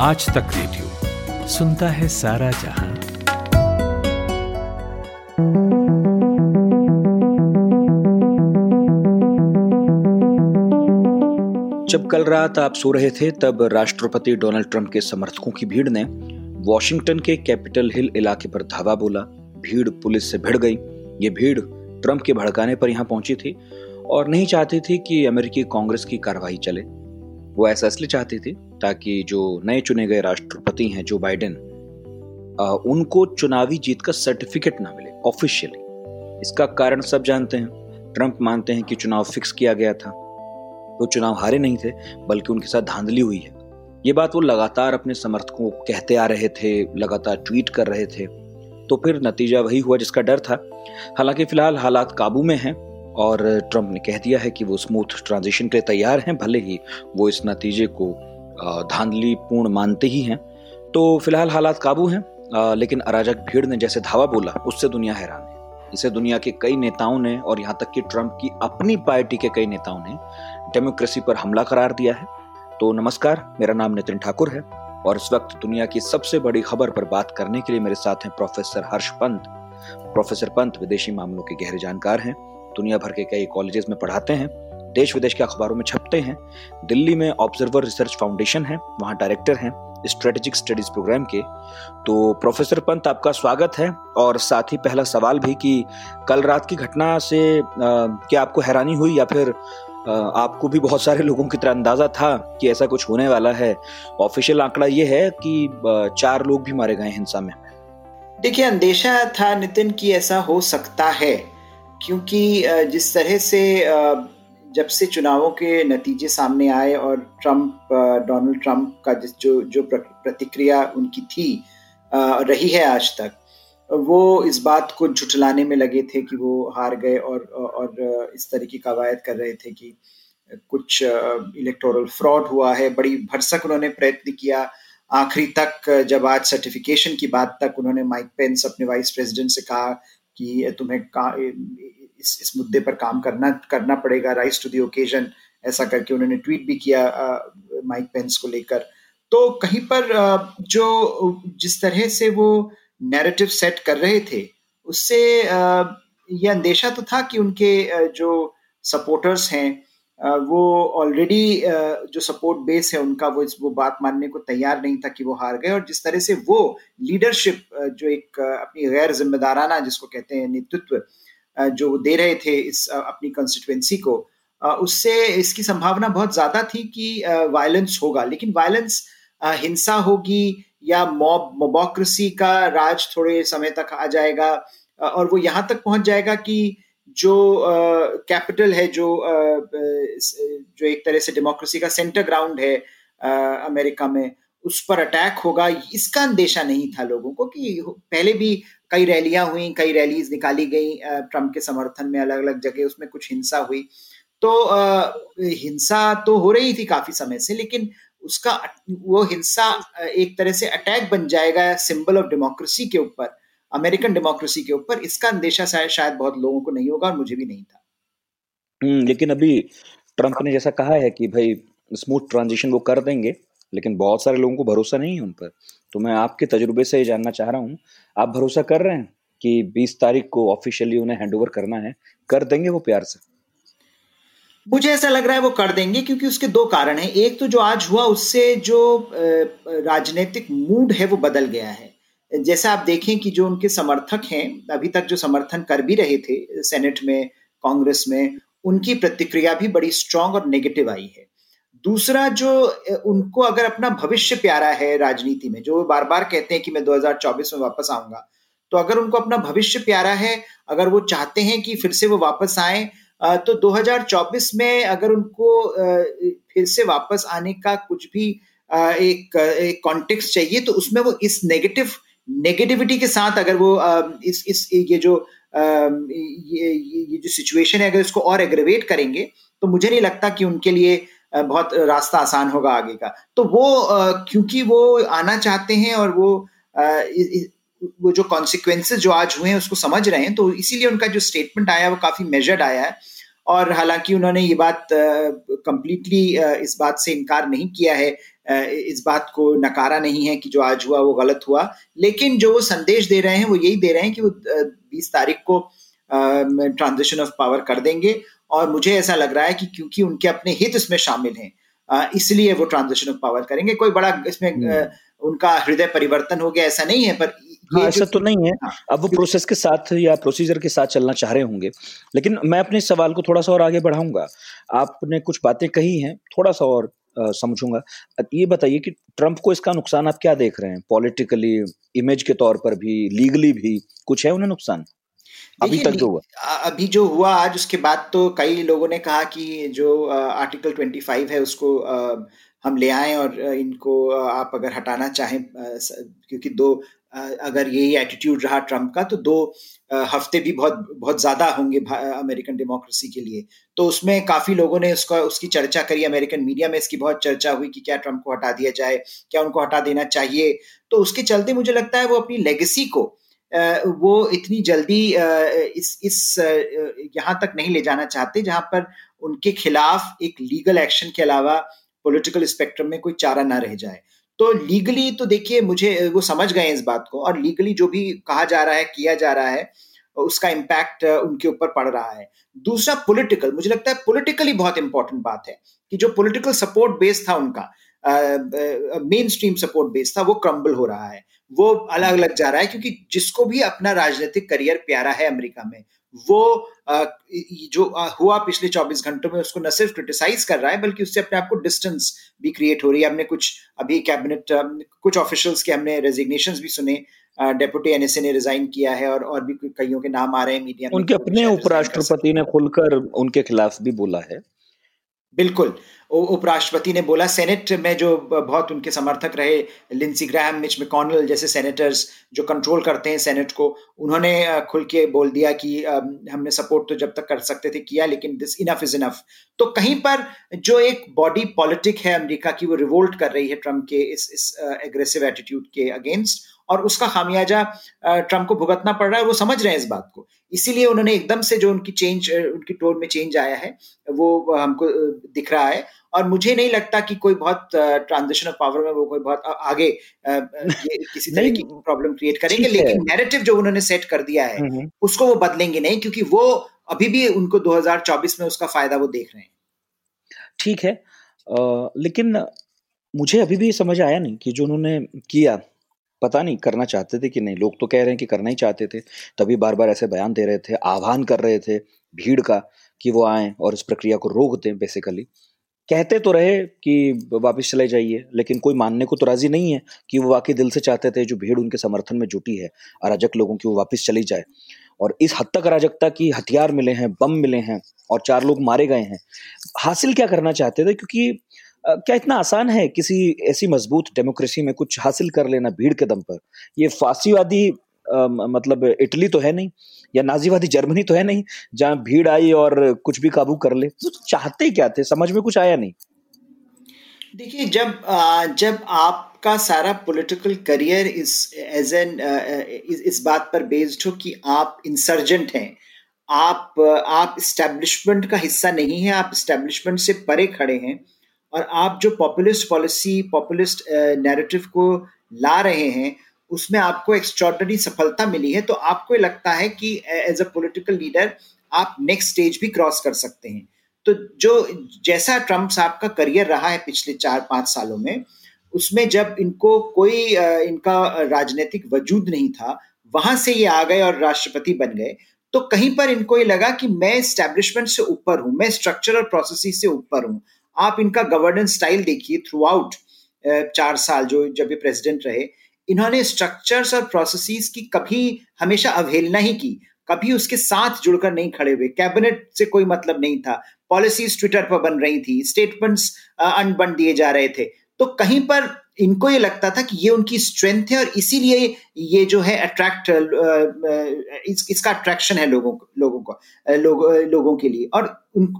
आज तक रेडियो सुनता है सारा जहां। जब कल रात आप सो रहे थे तब राष्ट्रपति डोनाल्ड ट्रंप के समर्थकों की भीड़ ने वॉशिंगटन के कैपिटल हिल इलाके पर धावा बोला। भीड़ पुलिस से भिड़ गई। ये भीड़ ट्रंप के भड़काने पर यहाँ पहुंची थी और नहीं चाहती थी कि अमेरिकी कांग्रेस की कार्रवाई चले। वो ऐसा इसलिए चाहती थी ताकि जो नए चुने गए राष्ट्रपति हैं जो बाइडन, उनको चुनावी जीत का सर्टिफिकेट ना मिले ऑफिशियली। इसका कारण सब जानते हैं। ट्रंप मानते हैं कि चुनाव फिक्स किया गया था, वो चुनाव हारे नहीं थे बल्कि उनके साथ धांधली हुई है। ये बात वो लगातार अपने समर्थकों को कहते आ रहे थे, लगातार ट्वीट कर रहे थे। तो फिर नतीजा वही हुआ जिसका डर था। हालांकि फिलहाल हालात काबू में हैं और ट्रंप ने कह दिया है कि वो स्मूथ ट्रांजिशन के लिए तैयार हैं, भले ही वो इस नतीजे को धांधलीपूर्ण मानते ही हैं। तो फिलहाल हालात काबू हैं, लेकिन अराजक भीड़ ने जैसे धावा बोला उससे दुनिया हैरान है। इसे दुनिया के कई नेताओं ने और यहाँ तक कि ट्रंप की अपनी पार्टी के कई नेताओं ने डेमोक्रेसी पर हमला करार दिया है। तो नमस्कार, मेरा नाम नितिन ठाकुर है और इस वक्त दुनिया की सबसे बड़ी खबर पर बात करने के लिए मेरे साथ हैं प्रोफेसर हर्ष पंत। प्रोफेसर पंत विदेशी मामलों के गहरे जानकार हैं, दुनिया भर के कई कॉलेजेस में पढ़ाते हैं, देश विदेश के अखबारों में छपते हैं। दिल्ली में ऑब्जर्वर रिसर्च फाउंडेशन है, वहाँ डायरेक्टर हैं स्ट्रेटेजिक स्टडीज प्रोग्राम के। तो प्रोफेसर पंत, आपका स्वागत है। और साथ ही पहला सवाल भी कि कल रात की घटना से क्या आपको हैरानी हुई या फिर आपको भी बहुत सारे लोगों की तरह अंदाजा था कि ऐसा कुछ होने वाला है? ऑफिशियल आंकड़ा ये है कि 4 लोग भी मारे गए हिंसा में। देखिए, अंदेशा था नितिन कि ऐसा हो सकता है, क्योंकि जिस तरह से जब से चुनावों के नतीजे सामने आए और डोनाल्ड ट्रंप का जो प्रतिक्रिया उनकी थी रही है आज तक, वो इस बात को झुठलाने में लगे थे कि वो हार गए और इस तरह की कवायद कर रहे थे कि कुछ इलेक्टोरल फ्रॉड हुआ है। बड़ी भरसक उन्होंने प्रयत्न किया आखिरी तक। जब आज सर्टिफिकेशन की बात तक उन्होंने माइक पेंस अपने वाइस प्रेसिडेंट से कहा कि तुम्हें इस मुद्दे पर काम करना पड़ेगा, राइज टू द ओकेजन, ऐसा करके उन्होंने ट्वीट भी किया माइक पेंस को लेकर। तो कहीं पर जिस तरह से वो नैरेटिव सेट कर रहे थे उससे यह अंदेशा तो था कि उनके जो सपोर्टर्स हैं वो ऑलरेडी जो सपोर्ट बेस है उनका वो बात मानने को तैयार नहीं था कि वो हार गए। और जिस तरह से वो लीडरशिप जो एक अपनी गैर जिम्मेदाराना जिसको कहते हैं नेतृत्व जो दे रहे थे इस अपनी कंस्टिट्यूएंसी को, उससे इसकी संभावना बहुत ज़्यादा थी कि वायलेंस होगा। लेकिन वायलेंस, हिंसा होगी या मोबॉक्रेसी का राज थोड़े समय तक आ जाएगा और वो यहाँ तक पहुँच जाएगा कि जो कैपिटल है, जो एक तरह से डेमोक्रेसी का सेंटर ग्राउंड है अमेरिका में, उस पर अटैक होगा। इसका अंदेशा नहीं था लोगों को। कि पहले भी कई रैलियां हुई, कई रैलीज निकाली गई ट्रंप के समर्थन में अलग अलग जगह, उसमें कुछ हिंसा हुई। तो हिंसा तो हो रही थी काफी समय से, लेकिन उसका वो हिंसा एक तरह से अटैक बन जाएगा सिंबल ऑफ डेमोक्रेसी के ऊपर, अमेरिकन डेमोक्रेसी के ऊपर, इसका अंदेशा शायद बहुत लोगों को नहीं होगा और मुझे भी नहीं था। लेकिन अभी ट्रंप ने जैसा कहा है कि भाई स्मूथ ट्रांजिशन वो कर देंगे, लेकिन बहुत सारे लोगों को भरोसा नहीं है उन पर। तो मैं आपके तजुर्बे से ये जानना चाह रहा हूँ, आप भरोसा कर रहे हैं कि 20 तारीख को ऑफिशियली उन्हें हैंडओवर करना है, कर देंगे वो प्यार से? मुझे ऐसा लग रहा है वो कर देंगे, क्योंकि उसके 2 कारण हैं। एक तो जो आज हुआ उससे जो राजनीतिक मूड है वो बदल गया है। जैसे आप देखें कि जो उनके समर्थक हैं, अभी तक जो समर्थन कर भी रहे थे सेनेट में, कांग्रेस में, उनकी प्रतिक्रिया भी बड़ी स्ट्रांग और नेगेटिव आई है। दूसरा, जो उनको अगर अपना भविष्य प्यारा है राजनीति में, जो वो बार बार कहते हैं कि मैं 2024 में वापस आऊंगा, तो अगर उनको अपना भविष्य प्यारा है, अगर वो चाहते हैं कि फिर से वो वापस आए, तो 2024 में अगर उनको फिर से वापस आने का कुछ भी एक कॉन्टेक्स्ट चाहिए, तो उसमें वो इस नेगेटिविटी के साथ अगर वो ये जो सिचुएशन है अगर इसको और एग्रेवेट करेंगे, तो मुझे नहीं लगता कि उनके लिए बहुत रास्ता आसान होगा आगे का। तो वो क्योंकि वो आना चाहते हैं और वो जो कॉन्सिक्वेंसेस जो आज हुए हैं उसको समझ रहे हैं, तो इसीलिए उनका जो स्टेटमेंट आया वो काफ़ी मेजर्ड आया है। और हालांकि उन्होंने ये बात कंप्लीटली इस बात से इनकार नहीं किया है इस बात को नकारा नहीं है कि जो आज हुआ वो गलत हुआ, लेकिन जो वो संदेश दे रहे हैं वो यही दे रहे हैं कि वो 20 तारीख को ट्रांजिशन ऑफ पावर कर देंगे, और मुझे ऐसा लग रहा है कि क्योंकि उनके अपने हित इसमें शामिल हैं इसलिए वो ट्रांजिशन ऑफ पावर करेंगे। कोई बड़ा इसमें उनका हृदय परिवर्तन हो गया ऐसा नहीं है, पर हाँ, ऐसा तो नहीं है। अब वो प्रोसेस के साथ या प्रोसीजर के साथ चलना चाह रहे होंगे। लेकिन मैं अपने सवाल को थोड़ा सा और आगे बढ़ाऊंगा, आपने कुछ बातें कही हैं, थोड़ा सा और समझूंगा। ये बताइए कि ट्रंप को इसका नुकसान आप क्या देख रहे हैं, पॉलिटिकली, इमेज के तौर पर भी, लीगली भी कुछ है उन्हें नुकसान अभी तक जो हुआ, अभी जो हुआ आज? उसके बाद तो कई लोगों ने कहा कि जो आर्टिकल 25 है उसको हम ले आएं और इनको आप अगर हटाना चाहें, क्योंकि अगर यही एटीट्यूड रहा ट्रंप का तो 2 हफ्ते भी बहुत बहुत ज्यादा होंगे अमेरिकन डेमोक्रेसी के लिए। तो उसमें काफी लोगों ने उसकी चर्चा करी, अमेरिकन मीडिया में इसकी बहुत चर्चा हुई कि क्या ट्रंप को हटा दिया जाए, क्या उनको हटा देना चाहिए। तो उसके चलते मुझे लगता है वो अपनी लेगेसी को वो इतनी जल्दी इस यहाँ तक नहीं ले जाना चाहते जहाँ पर उनके खिलाफ एक लीगल एक्शन के अलावा पॉलिटिकल स्पेक्ट्रम में कोई चारा ना रह जाए। तो लीगली तो देखिए मुझे वो समझ गए इस बात को, और लीगली जो भी कहा जा रहा है किया जा रहा है उसका इम्पैक्ट उनके ऊपर पड़ रहा है। दूसरा पॉलिटिकल, मुझे लगता है पॉलिटिकली बहुत इंपॉर्टेंट बात है कि जो पॉलिटिकल सपोर्ट बेस था उनका, मेन स्ट्रीम सपोर्ट बेस था, वो क्रम्बल हो रहा है, वो अलग अलग जा रहा है, क्योंकि जिसको भी अपना राजनीतिक करियर प्यारा है अमेरिका में वो जो हुआ पिछले 24 घंटों में उसको न सिर्फ क्रिटिसाइज कर रहा है बल्कि उससे अपने आप को डिस्टेंस भी क्रिएट हो रही है। हमने कुछ अभी कैबिनेट कुछ ऑफिशियल्स के हमने रेजिग्नेशंस भी सुने, डेप्यूटी एनएसए ने रिजाइन किया है और भी कईयों के नाम आ रहे हैं मीडिया में। उनके अपने उपराष्ट्रपति ने खुलकर उनके खिलाफ भी बोला है। बिल्कुल, उपराष्ट्रपति ने बोला। सेनेट में जो बहुत उनके समर्थक रहे लिंसी ग्राहम, मिच मैककॉनेल जैसे सेनेटर्स जो कंट्रोल करते हैं सेनेट को, उन्होंने खुल के बोल दिया कि हमने सपोर्ट तो जब तक कर सकते थे किया, लेकिन दिस इनफ इज इनफ। तो कहीं पर जो एक बॉडी पॉलिटिक है अमेरिका की वो रिवोल्ट कर रही है ट्रंप के इस एग्रेसिव एटीट्यूड के अगेंस्ट, और उसका खामियाजा ट्रंप को भुगतना पड़ रहा है। वो समझ रहे हैं इस बात को, इसीलिए उन्होंने एकदम से जो उनकी टोन में चेंज आया है वो हमको दिख रहा है। और मुझे नहीं लगता कि कोई बहुत ट्रांजिशन ऑफ पावर में वो कोई बहुत आगे किसी तरह की प्रॉब्लम क्रिएट करेंगे, लेकिन नैरेटिव जो उन्होंने सेट कर दिया है उसको वो बदलेंगे नहीं, क्योंकि वो अभी भी उनको 2024 में उसका फायदा वो देख रहे हैं। ठीक है, लेकिन मुझे अभी भी समझ आया नहीं कि जो उन्होंने किया, पता नहीं करना चाहते थे कि नहीं। लोग तो कह रहे हैं कि करना ही चाहते थे, तभी बार बार ऐसे बयान दे रहे थे, आह्वान कर रहे थे भीड़ का कि वो आएं और इस प्रक्रिया को रोक दें। बेसिकली कहते तो रहे कि वापस चले जाइए, लेकिन कोई मानने को तो राजी नहीं है कि वो वाकई दिल से चाहते थे, जो भीड़ उनके समर्थन में जुटी है अराजक लोगों की, वो वापस चली जाए। और इस हद तक अराजकता की हथियार मिले हैं, बम मिले हैं और 4 लोग मारे गए हैं। हासिल क्या करना चाहते थे? क्योंकि क्या इतना आसान है किसी ऐसी मजबूत डेमोक्रेसी में कुछ हासिल कर लेना भीड़ के दम पर? ये फासीवादी मतलब इटली तो है नहीं, या नाजीवादी जर्मनी तो है नहीं जहां भीड़ आई और कुछ भी काबू कर ले। तो चाहते क्या थे, समझ में कुछ आया नहीं। देखिए, जब आपका सारा पॉलिटिकल करियर इस बात पर बेस्ड हो कि आप इंसर्जेंट हैं, आप एस्टैब्लिशमेंट का हिस्सा नहीं है, आप एस्टैब्लिशमेंट से परे खड़े हैं, और आप जो पॉपुलिस्ट पॉलिसी, पॉपुलिस्ट नैरेटिव को ला रहे हैं उसमें आपको एक्स्ट्रॉर्डनरी सफलता मिली है, तो आपको लगता है कि एज अ पॉलिटिकल लीडर आप नेक्स्ट स्टेज भी क्रॉस कर सकते हैं। तो जो जैसा ट्रम्प साहब का करियर रहा है पिछले 4-5 सालों में, उसमें जब इनको कोई इनका राजनीतिक वजूद नहीं था, वहां से ये आ गए और राष्ट्रपति बन गए। तो कहीं पर इनको ये लगा कि मैं एस्टैब्लिशमेंट से ऊपर हूँ, मैं स्ट्रक्चर और प्रोसेस से ऊपर हूँ। आप इनका गवर्नेंस स्टाइल देखिए, थ्रू आउट 4 साल जब ये प्रेसिडेंट रहे, इन्होंने स्ट्रक्चर्स और प्रोसेसेस की कभी हमेशा अवहेलना ही की, कभी उसके साथ जुड़कर नहीं खड़े हुए। कैबिनेट से कोई मतलब नहीं था, पॉलिसीज ट्विटर पर बन रही थी, स्टेटमेंट्स अनबन दिए जा रहे थे। तो कहीं पर इनको ये लगता था कि ये उनकी स्ट्रेंथ है, और इसीलिए ये जो है इसका अट्रैक्शन है लोगों के लिए, और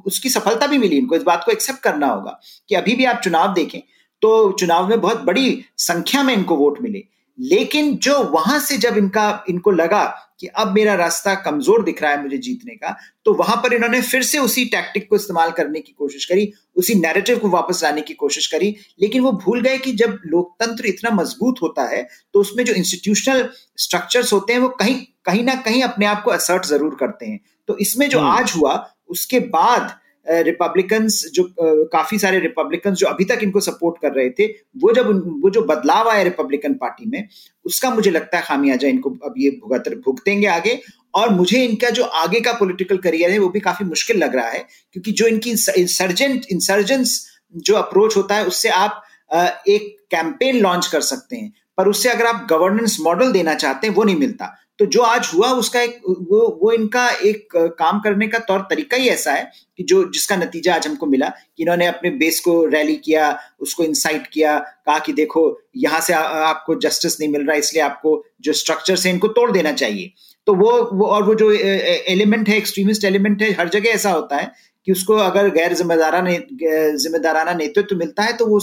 उसकी सफलता भी मिली। इनको इस बात को एक्सेप्ट करना होगा कि अभी भी आप चुनाव देखें तो चुनाव में बहुत बड़ी संख्या में इनको वोट मिले, लेकिन जो वहां से जब इनको लगा कि अब मेरा रास्ता कमजोर दिख रहा है मुझे जीतने का, तो वहां पर इन्होंने फिर से उसी टैक्टिक को इस्तेमाल करने की कोशिश करी, उसी नैरेटिव को वापस लाने की कोशिश करी। लेकिन वो भूल गए कि जब लोकतंत्र इतना मजबूत होता है तो उसमें जो इंस्टीट्यूशनल स्ट्रक्चर्स होते हैं वो कहीं कहीं ना कहीं अपने आप को असर्ट जरूर करते हैं। तो इसमें जो आज हुआ उसके बाद रिपब्लिकन्स काफी सारे रिपब्लिकन्स जो अभी तक इनको सपोर्ट कर रहे थे, वो जो बदलाव आया रिपब्लिकन पार्टी में, उसका मुझे लगता है खामियाजा इनको अब ये भुगतेंगे आगे। और मुझे इनका जो आगे का पॉलिटिकल करियर है वो भी काफी मुश्किल लग रहा है, क्योंकि जो इनकी इंसर्जेंस जो अप्रोच होता है उससे आप एक कैंपेन लॉन्च कर सकते हैं, पर उससे अगर आप गवर्नेंस मॉडल देना चाहते हैं वो नहीं मिलता। तो जो आज हुआ उसका वो इनका एक काम करने का तौर तरीका ही ऐसा है कि जिसका नतीजा आज हमको मिला कि इन्होंने अपने बेस को रैली किया, उसको इंसाइट किया, कहा कि देखो यहाँ से आपको जस्टिस नहीं मिल रहा, इसलिए आपको जो स्ट्रक्चर से इनको तोड़ देना चाहिए। तो वो जो एलिमेंट है, एक्सट्रीमिस्ट एलिमेंट है, हर जगह ऐसा होता है कि उसको अगर गैर जिम्मेदाराना नेतृत्व मिलता है तो वो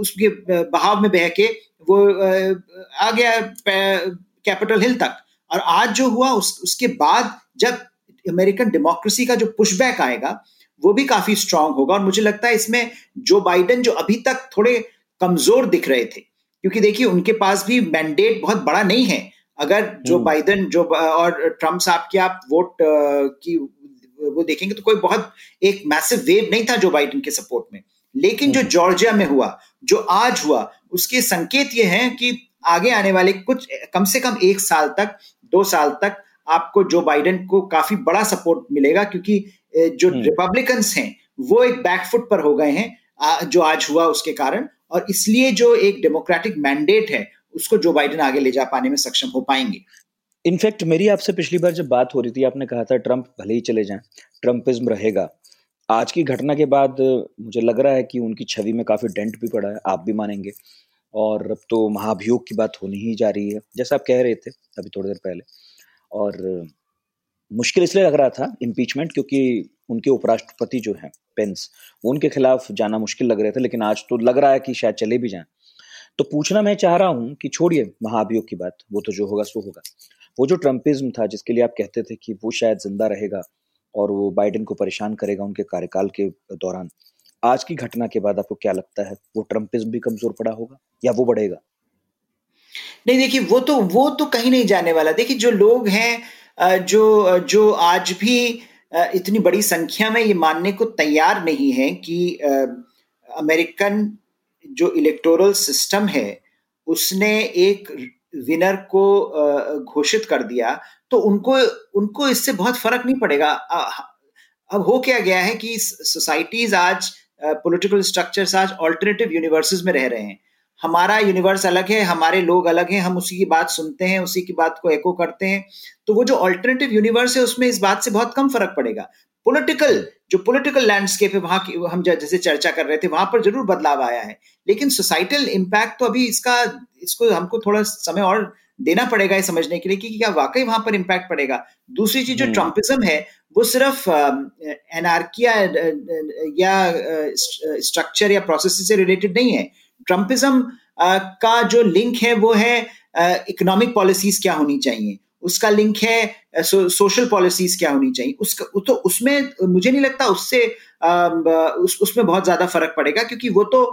उसके बहाव में बह के वो आ गया कैपिटल हिल तक। और आज जो हुआ उसके बाद जब अमेरिकन डेमोक्रेसी का जो पुशबैक आएगा वो भी काफी स्ट्रांग होगा। और मुझे लगता है इसमें जो बाइडन जो अभी तक थोड़े कमजोर दिख रहे थे, क्योंकि देखिए उनके पास भी मैंडेट बहुत बड़ा नहीं है। अगर जो बाइडन जो और ट्रम्प साहब की आप वोट की वो देखेंगे तो कोई बहुत एक मैसिव वेव नहीं था जो बाइडन के सपोर्ट में। लेकिन जो जॉर्जिया में हुआ, जो आज हुआ, उसके संकेत ये हैं कि आगे आने वाले कुछ कम से कम 1 साल तक, 2 साल तक आपको जो बाइडन को काफी बड़ा सपोर्ट मिलेगा, क्योंकि जो रिपब्लिकन्स हैं वो एक बैकफुट पर हो गए हैं जो आज हुआ उसके कारण, और इसलिए जो एक डेमोक्रेटिक मैंडेट है उसको जो बाइडन आगे ले जा पाने में सक्षम हो पाएंगे। इनफैक्ट मेरी आपसे पिछली बार जब बात हो रही थी आपने कहा था ट्रंप भले ही चले जाएं, ट्रंपिज्म रहेगा। आज की घटना के बाद मुझे लग रहा है कि उनकी छवि में काफी डेंट भी पड़ा है, आप भी मानेंगे, और अब तो महाभियोग की बात होने ही जा रही है जैसा आप कह रहे थे अभी थोड़ी देर पहले। और मुश्किल इसलिए लग रहा था इम्पीचमेंट क्योंकि उनके उपराष्ट्रपति जो हैं पेंस, वो उनके खिलाफ जाना मुश्किल लग रहे थे, लेकिन आज तो लग रहा है कि शायद चले भी जाएं। तो पूछना मैं चाह रहा हूं कि छोड़िए महाभियोग की बात, वो तो जो होगा सो होगा, वो जो ट्रम्पिज्म था जिसके लिए आप कहते थे कि वो शायद जिंदा रहेगा और वो बाइडन को परेशान करेगा उनके कार्यकाल के दौरान, आज की घटना के बाद आपको क्या लगता है वो ट्रम्पिज्म भी कमजोर पड़ा होगा या वो बढ़ेगा? नहीं देखिए, वो तो कहीं नहीं जाने वाला। देखिए जो लोग हैं जो आज भी इतनी बड़ी संख्या में ये मानने को तैयार नहीं है कि अमेरिकन जो इलेक्टोरल सिस्टम है उसने एक विनर को घोषित कर दिया, तो उनको इससे बहुत फर्क नहीं पड़ेगा। अब हो क्या गया है कि सोसाइटीज आज, पॉलिटिकल स्ट्रक्चर्स आज अल्टरनेटिव यूनिवर्सेस में रह रहे हैं। हमारा यूनिवर्स अलग है, हमारे लोग अलग हैं, हम उसी की बात सुनते हैं, उसी की बात को एको करते हैं। तो वो जो अल्टरनेटिव यूनिवर्स है उसमें इस बात से बहुत कम फर्क पड़ेगा। पॉलिटिकल लैंडस्केप है वहां की, हम जैसे चर्चा कर रहे थे, वहां पर जरूर बदलाव आया है, लेकिन सोसाइटल इम्पैक्ट तो अभी इसको हमको थोड़ा समय और देना पड़ेगा ये समझने के लिए कि क्या वाकई वहां पर इम्पैक्ट पड़ेगा। दूसरी चीज जो ट्रम्पिज्म है वो सिर्फ एनार्किया या स्ट्रक्चर या प्रोसेस से रिलेटेड नहीं है। ट्रम्पिज्म का जो लिंक है वो है इकोनॉमिक पॉलिसीज क्या होनी चाहिए, उसका लिंक है सोशल पॉलिसीज क्या होनी चाहिए, तो उसमें मुझे नहीं लगता उसमें बहुत ज्यादा फर्क पड़ेगा, क्योंकि वो तो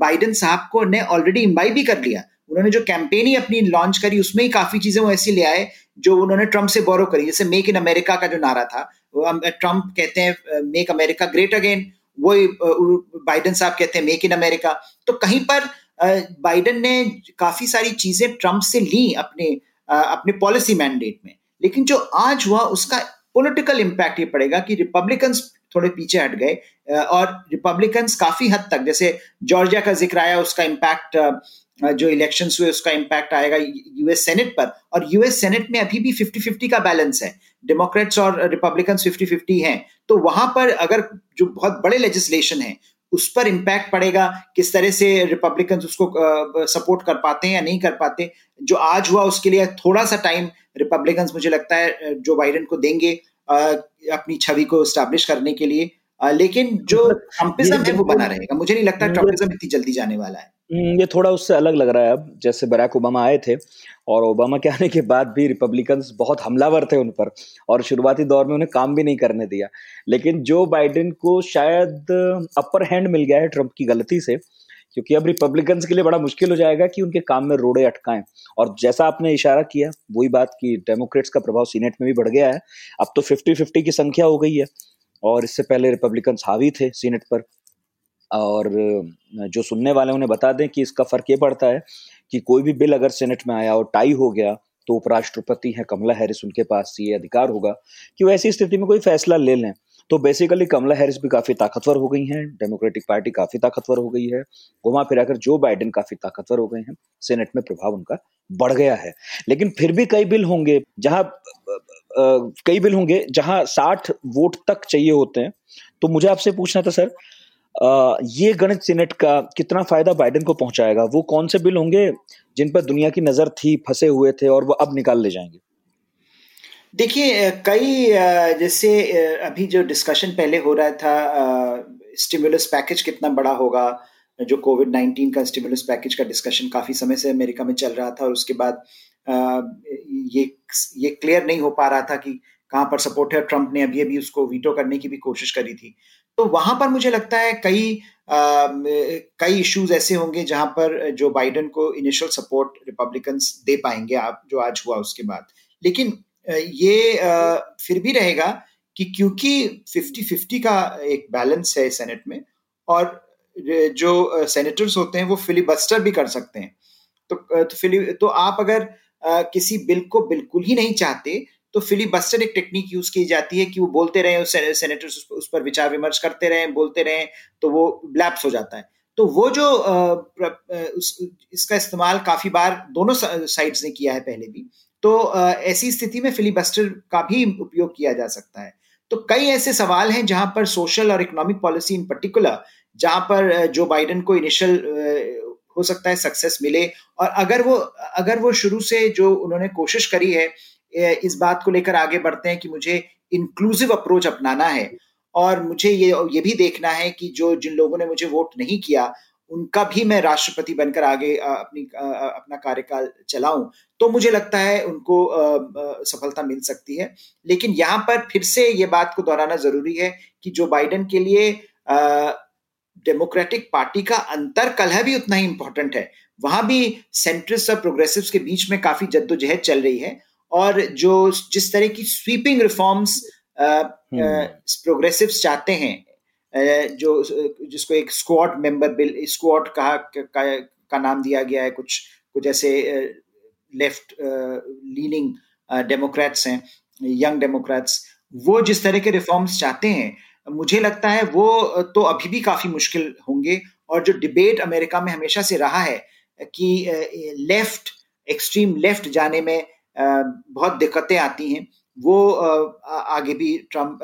बाइडन साहब को ने ऑलरेडी इम्बाइब भी कर लिया। उन्होंने जो कैंपेन ही अपनी लॉन्च करी उसमें ही काफी चीजें वो ऐसी ले आए जो उन्होंने ट्रम्प से बोरो करी, जैसे मेक इन अमेरिका का जो नारा था, ट्रम्प कहते हैं मेक अमेरिका ग्रेट अगेन, वो बाइडन साहब कहते हैं मेक इन अमेरिका। तो कहीं पर बाइडन ने काफी सारी चीजें ट्रम्प से ली अपने पॉलिसी मैंडेट में। लेकिन जो आज हुआ उसका पॉलिटिकल इम्पैक्ट ये पड़ेगा कि रिपब्लिकन्स थोड़े पीछे हट गए, और रिपब्लिकन्स काफी हद तक, जैसे जॉर्जिया का जिक्र आया, उसका इम्पैक्ट जो इलेक्शंस हुए उसका इम्पैक्ट आएगा यूएस सेनेट पर, और यूएस सेनेट में अभी भी 50-50 का बैलेंस है, डेमोक्रेट्स और रिपब्लिकन्स 50-50 हैं। तो वहां पर अगर जो बहुत बड़े लेजिस्लेशन है उस पर इम्पैक्ट पड़ेगा, किस तरह से रिपब्लिकन्स उसको सपोर्ट कर पाते हैं या नहीं कर पाते। जो आज हुआ उसके लिए थोड़ा सा टाइम रिपब्लिकन्स मुझे लगता है जो बाइडन को देंगे अपनी छवि को एस्टैब्लिश करने के लिए, लेकिन जो ट्रम्पिज्म है वो बना रहेगा। मुझे नहीं लगता ट्रम्पिज्म इतनी जल्दी जाने वाला है। ये थोड़ा उससे अलग लग रहा है अब। जैसे बराक ओबामा आए थे और ओबामा के आने के बाद भी रिपब्लिकन्स बहुत हमलावर थे उन पर और शुरुआती दौर में उन्हें काम भी नहीं करने दिया। लेकिन जो बाइडन को शायद अपर हैंड मिल गया है ट्रंप की गलती से, क्योंकि अब रिपब्लिकन्स के लिए बड़ा मुश्किल हो जाएगा कि उनके काम में रोड़े अटकाएं। और जैसा आपने इशारा किया वही बात कि डेमोक्रेट्स का प्रभाव सीनेट में भी बढ़ गया है, अब तो 50-50 की संख्या हो गई है और इससे पहले रिपब्लिकन्स हावी थे सीनेट पर। और जो सुनने वाले उन्हें बता दें कि इसका फर्क ये पड़ता है कि कोई भी बिल अगर सीनेट में आया और टाई हो गया तो उपराष्ट्रपति हैं कमला हैरिस, उनके पास ये अधिकार होगा कि वो ऐसी स्थिति में कोई फैसला ले लें। तो बेसिकली कमला हैरिस भी काफ़ी ताकतवर हो गई हैं, डेमोक्रेटिक पार्टी काफ़ी ताकतवर हो गई है, घुमा फिरा कर जो बाइडन काफ़ी ताकतवर हो गए हैं, सीनेट में प्रभाव उनका बढ़ गया है। लेकिन फिर भी कई बिल होंगे जहां 60 वोट तक चाहिए होते हैं। तो मुझे आपसे पूछना था सर, ये गणित सीनेट का कितना फायदा बाइडन को पहुंचाएगा? वो कौन से बिल होंगे जिन पर दुनिया की नजर थी, फंसे हुए थे और वो अब निकाल ले जाएंगे? देखिए, कई जैसे अभी जो डिस्कशन पहले हो रहा था स्टिमुलस पैकेज कितना बड़ा होगा, जो कोविड-19 का स्टिमुलस पैकेज का डिस्कशन काफी समय से अमेरिका में चल रहा था और उसके बाद ये क्लियर नहीं हो पा रहा था कि कहाँ पर सपोर्ट है। ट्रंप ने अभी अभी उसको वीटो करने की भी कोशिश करी थी। तो वहां पर मुझे लगता है कई इश्यूज ऐसे होंगे जहां पर जो बाइडन को इनिशियल सपोर्ट रिपब्लिकन्स दे पाएंगे, आप जो आज हुआ उसके बाद। लेकिन ये फिर भी रहेगा कि क्योंकि 50-50 का एक बैलेंस है सेनेट में और जो सेनेटर्स होते हैं वो फिलिबस्टर भी कर सकते हैं। तो आप अगर किसी बिल को बिल्कुल ही नहीं चाहते तो फिलिबस्टर एक टेक्निक यूज की जाती है कि वो बोलते रहे, सेनेटर्स उस पर विचार विमर्श करते रहे, बोलते रहे, तो वो लैप्स हो जाता है। तो वो जो इसका इस्तेमाल काफी बार दोनों साइड्स ने किया है पहले भी, तो ऐसी स्थिति में फिलिबस्टर का भी उपयोग किया जा सकता है। तो कई ऐसे सवाल हैं जहां पर सोशल और इकोनॉमिक पॉलिसी इन पर्टिकुलर, जहां पर जो बाइडन को इनिशियल हो सकता है सक्सेस मिले। और अगर वो शुरू से जो उन्होंने कोशिश करी है इस बात को लेकर आगे बढ़ते हैं कि मुझे इंक्लूसिव अप्रोच अपनाना है और मुझे ये भी देखना है कि जिन लोगों ने मुझे वोट नहीं किया उनका भी मैं राष्ट्रपति बनकर आगे अपना कार्यकाल चलाऊं, तो मुझे लगता है उनको सफलता मिल सकती है। लेकिन यहाँ पर फिर से ये बात को दोहराना जरूरी है कि जो बाइडन के लिए डेमोक्रेटिक पार्टी का अंतर कलह भी उतना ही इम्पोर्टेंट है। वहां भी सेंट्रिस्ट और प्रोग्रेसिव्स के बीच में काफी जद्दोजहद चल रही है और जिस तरह की स्वीपिंग रिफॉर्म्स प्रोग्रेसिव्स चाहते हैं, जिसको एक स्क्वाड मेंबर बिल, स्क्वाड का नाम दिया गया है, कुछ ऐसे लेफ्ट लीनिंग डेमोक्रेट्स हैं, यंग डेमोक्रेट्स, वो जिस तरह के रिफॉर्म्स चाहते हैं मुझे लगता है वो तो अभी भी काफी मुश्किल होंगे। और जो डिबेट अमेरिका में हमेशा से रहा है कि लेफ्ट, एक्सट्रीम लेफ्ट जाने में बहुत दिक्कतें आती हैं, वो आगे भी ट्रंप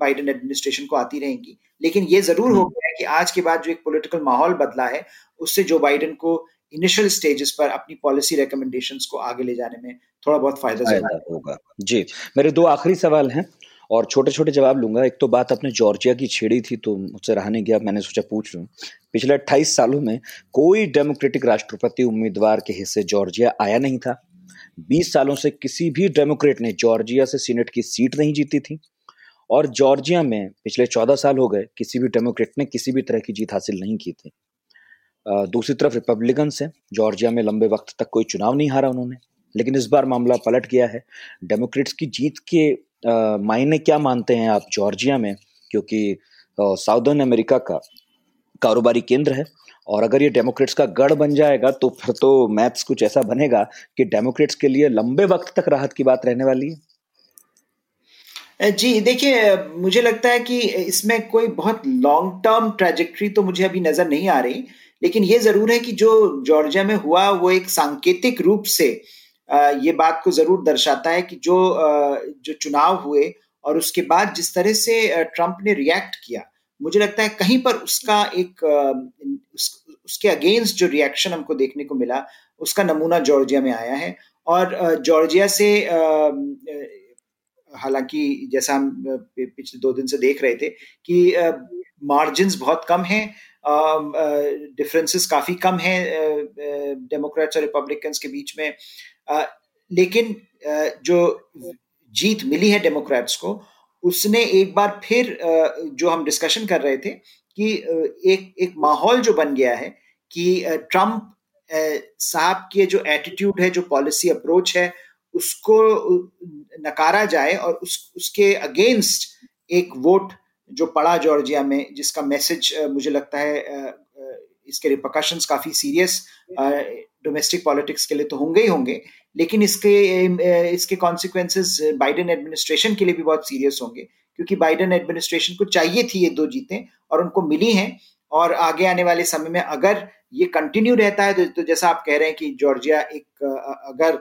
बाइडन एडमिनिस्ट्रेशन को आती रहेंगी। लेकिन ये जरूर हो गया है कि आज के बाद जो एक पॉलिटिकल माहौल बदला है उससे जो बाइडन को इनिशियल स्टेजेस पर अपनी पॉलिसी रिकमेंडेशंस को आगे ले जाने में थोड़ा बहुत फायदा होगा। जी, मेरे दो आखिरी सवाल हैं और छोटे छोटे जवाब लूंगा। एक तो बात आपने जॉर्जिया की छेड़ी थी तो मुझसे रहा नहीं गया, मैंने सोचा पूछ लूं। पिछले 28 सालों में कोई डेमोक्रेटिक राष्ट्रपति उम्मीदवार के हिस्से जॉर्जिया आया नहीं था। 20 सालों से किसी भी डेमोक्रेट ने जॉर्जिया से सीनेट की सीट नहीं जीती थी और जॉर्जिया में पिछले 14 साल हो गए किसी भी डेमोक्रेट ने किसी भी तरह की जीत हासिल नहीं की थी। दूसरी तरफ रिपब्लिकन्स हैं, जॉर्जिया में लंबे वक्त तक कोई चुनाव नहीं हारा उन्होंने, लेकिन इस बार मामला पलट गया है। डेमोक्रेट्स की जीत के मायने क्या मानते हैं आप जॉर्जिया में, क्योंकि साउदर्न अमेरिका का कारोबारी केंद्र है और अगर ये डेमोक्रेट्स का गढ़ बन जाएगा तो फिर तो मैथ्स कुछ ऐसा बनेगा कि डेमोक्रेट्स के लिए लंबे वक्त तक राहत की बात रहने वाली है? जी, देखिए, मुझे लगता है कि इसमें कोई बहुत लॉन्ग टर्म ट्रैजेक्टरी तो मुझे अभी नजर नहीं आ रही, लेकिन ये जरूर है कि जो जॉर्जिया में हुआ वो एक सांकेतिक रूप से ये बात को जरूर दर्शाता है कि जो चुनाव हुए और उसके बाद जिस तरह से ट्रंप ने रिएक्ट किया, मुझे लगता है कहीं पर उसका उसके अगेंस्ट जो रिएक्शन हमको देखने को मिला उसका नमूना जॉर्जिया में आया है। और जॉर्जिया से हालांकि जैसा हम पिछले 2 दिन से देख रहे थे कि मार्जिन्स बहुत कम हैं, डिफरेंसेस काफ़ी कम हैं डेमोक्रेट्स और रिपब्लिकन्स के बीच में, लेकिन जो जीत मिली है डेमोक्रेट्स को उसने एक बार फिर जो हम डिस्कशन कर रहे थे कि एक माहौल जो बन गया है कि ट्रंप साहब के जो एटीट्यूड है, जो पॉलिसी अप्रोच है, उसको नकारा जाए और उसके अगेंस्ट एक वोट जो पड़ा जॉर्जिया में, जिसका मैसेज मुझे लगता है इसके रिपरकशंस काफ़ी सीरियस डोमेस्टिक पॉलिटिक्स के लिए तो होंगे ही होंगे, लेकिन इसके कॉन्सिक्वेंसेस बाइडन एडमिनिस्ट्रेशन के लिए भी बहुत सीरियस होंगे, क्योंकि बाइडन एडमिनिस्ट्रेशन को चाहिए थी ये दो जीतें और उनको मिली हैं। और आगे आने वाले समय में अगर ये कंटिन्यू रहता है तो जैसा आप कह रहे हैं कि जॉर्जिया अगर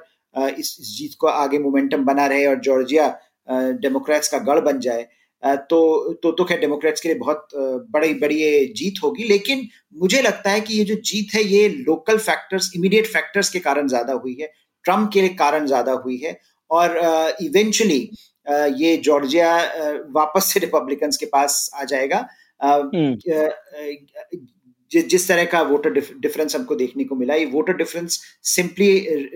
इस जीत को आगे मोमेंटम बना रहे और जॉर्जिया डेमोक्रेट्स का गढ़ बन जाए तो खैर डेमोक्रेट्स के लिए बहुत बड़ी ये जीत होगी। लेकिन मुझे लगता है कि ये जो जीत है ये लोकल फैक्टर्स, इमीडिएट फैक्टर्स के कारण ज़्यादा हुई है, ट्रम्प के कारण ज़्यादा हुई है, और इवेंचुअली ये जॉर्जिया वापस से रिपब्लिकन्स के पास आ जाएगा, जिस तरह का वोटर डिफरेंस हमको देखने को मिला। ये वोटर डिफरेंस सिंपली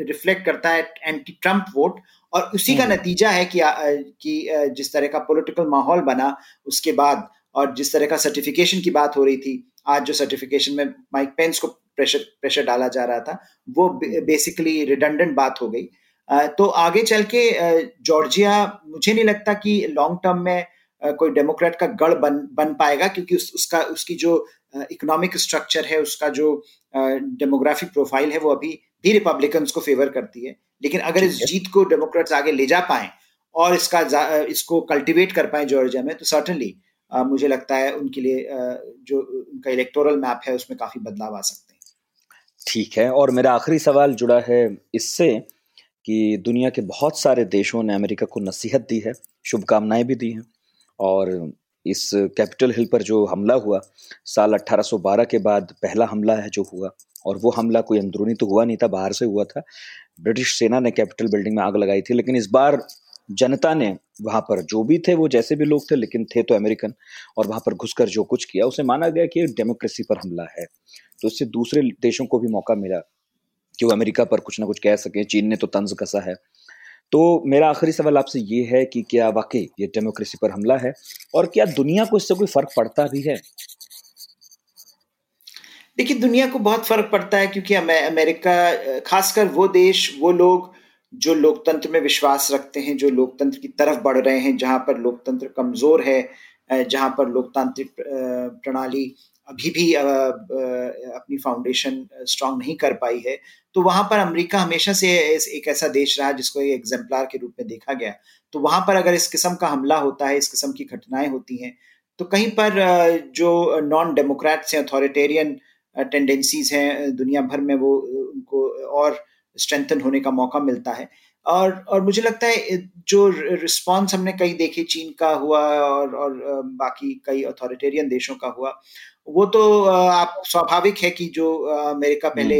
रिफ्लेक्ट करता है एंटी ट्रंप वोट, और उसी का नतीजा है कि जिस तरह का पॉलिटिकल माहौल बना उसके बाद, और जिस तरह का सर्टिफिकेशन की बात हो रही थी, आज जो सर्टिफिकेशन में माइक पेंस को प्रेशर डाला जा रहा था वो बेसिकली रिडंडेंट बात हो गई। तो आगे चल के जॉर्जिया मुझे नहीं लगता कि लॉन्ग टर्म में कोई डेमोक्रेट का गढ़ बन पाएगा, क्योंकि उसकी जो इकोनॉमिक स्ट्रक्चर है, उसका जो डेमोग्राफिक प्रोफाइल है, वो अभी भी रिपब्लिकन्स को फेवर करती है। लेकिन अगर इस जीत को डेमोक्रेट्स आगे ले जा पाएं और इसको कल्टीवेट कर पाएं जॉर्जिया में, तो सर्टेनली मुझे लगता है उनके लिए जो उनका इलेक्टोरल मैप है उसमें काफी बदलाव आ सकते हैं। ठीक है, और मेरा आखिरी सवाल जुड़ा है इससे कि दुनिया के बहुत सारे देशों ने अमेरिका को नसीहत दी है, शुभकामनाएं भी दी हैं, और इस कैपिटल हिल पर जो हमला हुआ, साल 1812 के बाद पहला हमला है जो हुआ, और वो हमला कोई अंदरूनी तो हुआ नहीं था, बाहर से हुआ था। ब्रिटिश सेना ने कैपिटल बिल्डिंग में आग लगाई थी, लेकिन इस बार जनता ने वहाँ पर, जो भी थे वो जैसे भी लोग थे लेकिन थे तो अमेरिकन, और वहाँ पर घुसकर जो कुछ किया उसे माना गया कि डेमोक्रेसी पर हमला है। तो इससे दूसरे देशों को भी मौका मिला कि वो अमेरिका पर कुछ ना कुछ कह सकें। चीन ने तो तंज कसा है। तो मेरा आखिरी सवाल आपसे ये है कि क्या वाकई ये डेमोक्रेसी पर हमला है, और क्या दुनिया को इससे कोई फर्क पड़ता भी है? देखिए, दुनिया को बहुत फर्क पड़ता है, क्योंकि अमेरिका, खासकर वो देश, वो लोग जो लोकतंत्र में विश्वास रखते हैं, जो लोकतंत्र की तरफ बढ़ रहे हैं, जहाँ पर लोकतंत्र कमजोर है, जहाँ पर लोकतांत्रिक प्रणाली अभी भी अपनी फाउंडेशन स्ट्रांग नहीं कर पाई है, तो वहाँ पर अमेरिका हमेशा से एक ऐसा देश रहा जिसको एक एग्जाम्पलर के रूप में देखा गया। तो वहाँ पर अगर इस किस्म का हमला होता है, इस किस्म की घटनाएं होती हैं, तो कहीं पर जो नॉन डेमोक्रेट्स हैं, अथॉरिटेरियन टेंडेंसीज हैं दुनिया भर में, वो उनको और स्ट्रेंथन होने का मौका मिलता है। और मुझे लगता है जो रिस्पॉन्स हमने कई देखे, चीन का हुआ और बाकी कई अथॉरिटेरियन देशों का हुआ, वो तो आप स्वाभाविक है कि जो अमेरिका पहले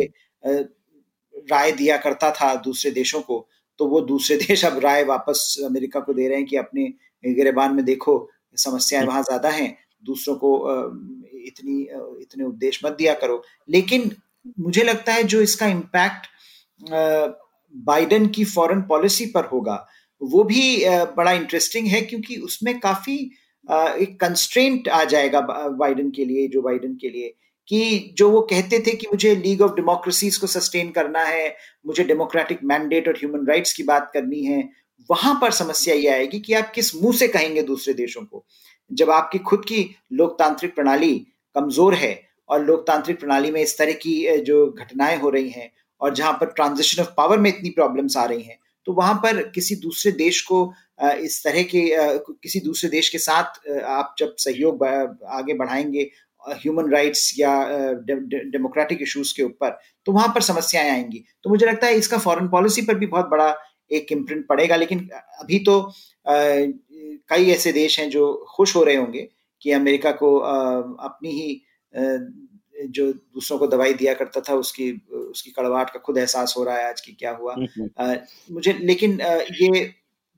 राय दिया करता था दूसरे देशों को, तो वो दूसरे देश अब राय वापस अमेरिका को दे रहे हैं कि अपने गिरेबान में देखो, समस्याएं वहाँ ज़्यादा हैं, दूसरों को इतने उपदेश मत दिया करो। लेकिन मुझे लगता है जो इसका इम्पैक्ट बाइडन की फॉरेन पॉलिसी पर होगा वो भी बड़ा इंटरेस्टिंग है, क्योंकि उसमें काफ़ी एक कंस्ट्रेंट आ जाएगा जो बाइडन के लिए कि जो वो कहते थे कि मुझे लीग ऑफ डेमोक्रेसीज को सस्टेन करना है, मुझे डेमोक्रेटिक मैंडेट और ह्यूमन राइट्स की बात करनी है। वहां पर समस्या ये आएगी कि आप किस मुंह से कहेंगे दूसरे देशों को, जब आपकी खुद की लोकतांत्रिक प्रणाली कमजोर है और लोकतांत्रिक प्रणाली में इस तरह की जो घटनाएं हो रही हैं और जहां पर ट्रांजिशन ऑफ पावर में इतनी प्रॉब्लम्स आ रही हैं, तो वहां पर किसी दूसरे देश को इस तरह के किसी दूसरे देश के साथ आप जब सहयोग आगे बढ़ाएंगे ह्यूमन राइट्स या डेमोक्रेटिक इश्यूज के ऊपर, तो वहां पर समस्याएं आएंगी। तो मुझे लगता है इसका फॉरेन पॉलिसी पर भी बहुत बड़ा एक इम्प्रिंट पड़ेगा। लेकिन अभी तो कई ऐसे देश हैं जो खुश हो रहे होंगे कि अमेरिका को अपनी ही जो दूसरों को दवाई दिया करता था उसकी कड़वाहट का खुद एहसास हो रहा है आज की क्या हुआ। लेकिन ये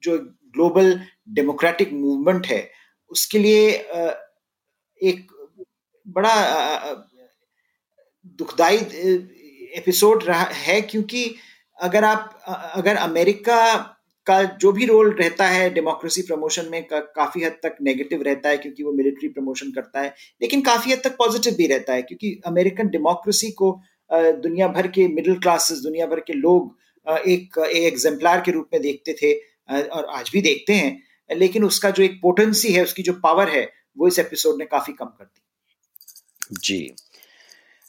जो ग्लोबल डेमोक्रेटिक मूवमेंट है उसके लिए एक बड़ा दुखदाई एपिसोड रहा है, क्योंकि अगर अमेरिका का जो भी रोल रहता है डेमोक्रेसी प्रमोशन में काफी हद तक नेगेटिव रहता है, क्योंकि वो मिलिट्री प्रमोशन करता है, लेकिन काफी हद तक पॉजिटिव भी रहता है, क्योंकि अमेरिकन डेमोक्रेसी को दुनिया भर के मिडिल क्लासेस, दुनिया भर के लोग एक एग्जाम्पलर के रूप में देखते थे और आज भी देखते हैं, लेकिन उसका जो एक पोटेंसी है, उसकी जो पावर है, वो इस एपिसोड ने काफी कम कर दी। जी,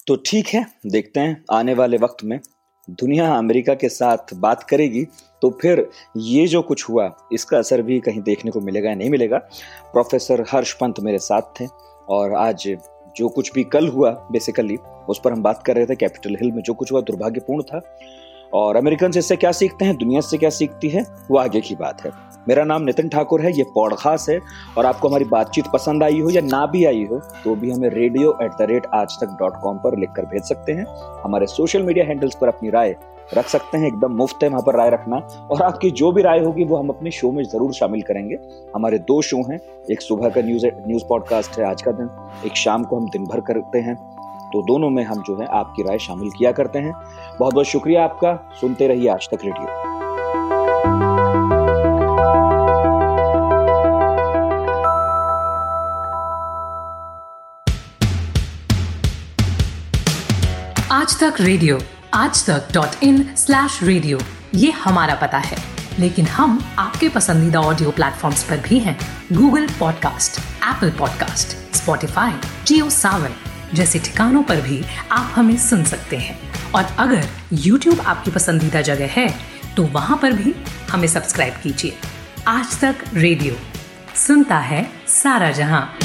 तो ठीक है, देखते हैं आने वाले वक्त में दुनिया अमेरिका के साथ बात करेगी तो फिर ये जो कुछ हुआ इसका असर भी कहीं देखने को मिलेगा या नहीं मिलेगा। प्रोफेसर हर्ष पंत मेरे साथ थे और आज जो कुछ भी कल हुआ बेसिकली उस पर हम बात कर रहे थे। कैपिटल हिल में जो कुछ हुआ दुर्भाग्यपूर्ण था, और अमेरिकन से इससे क्या सीखते हैं, दुनिया से क्या सीखती है, वो आगे की बात है। मेरा नाम नितिन ठाकुर है, ये पॉडकास्ट है, और आपको हमारी बातचीत पसंद आई हो या ना भी आई हो तो भी हमें radio@aajtak.com पर लिखकर भेज सकते हैं। हमारे सोशल मीडिया हैंडल्स पर अपनी राय रख सकते हैं, एकदम मुफ्त है वहाँ पर राय रखना, और आपकी जो भी राय होगी वो हम अपने शो में जरूर शामिल करेंगे। हमारे 2 शो हैं, एक सुबह का न्यूज़ पॉडकास्ट है आज का दिन, एक शाम को हम दिन भर करते हैं, तो दोनों में हम जो है आपकी राय शामिल किया करते हैं। बहुत बहुत शुक्रिया आपका, सुनते रहिए आज तक रेडियो। आज तक रेडियो आजतक.in/रेडियो ये हमारा पता है, लेकिन हम आपके पसंदीदा ऑडियो प्लेटफॉर्म्स पर भी हैं। Google podcast, Apple podcast, Spotify, Jio Saavn जैसे ठिकानों पर भी आप हमें सुन सकते हैं, और अगर YouTube आपकी पसंदीदा जगह है तो वहाँ पर भी हमें सब्सक्राइब कीजिए। आज तक रेडियो सुनता है सारा जहां।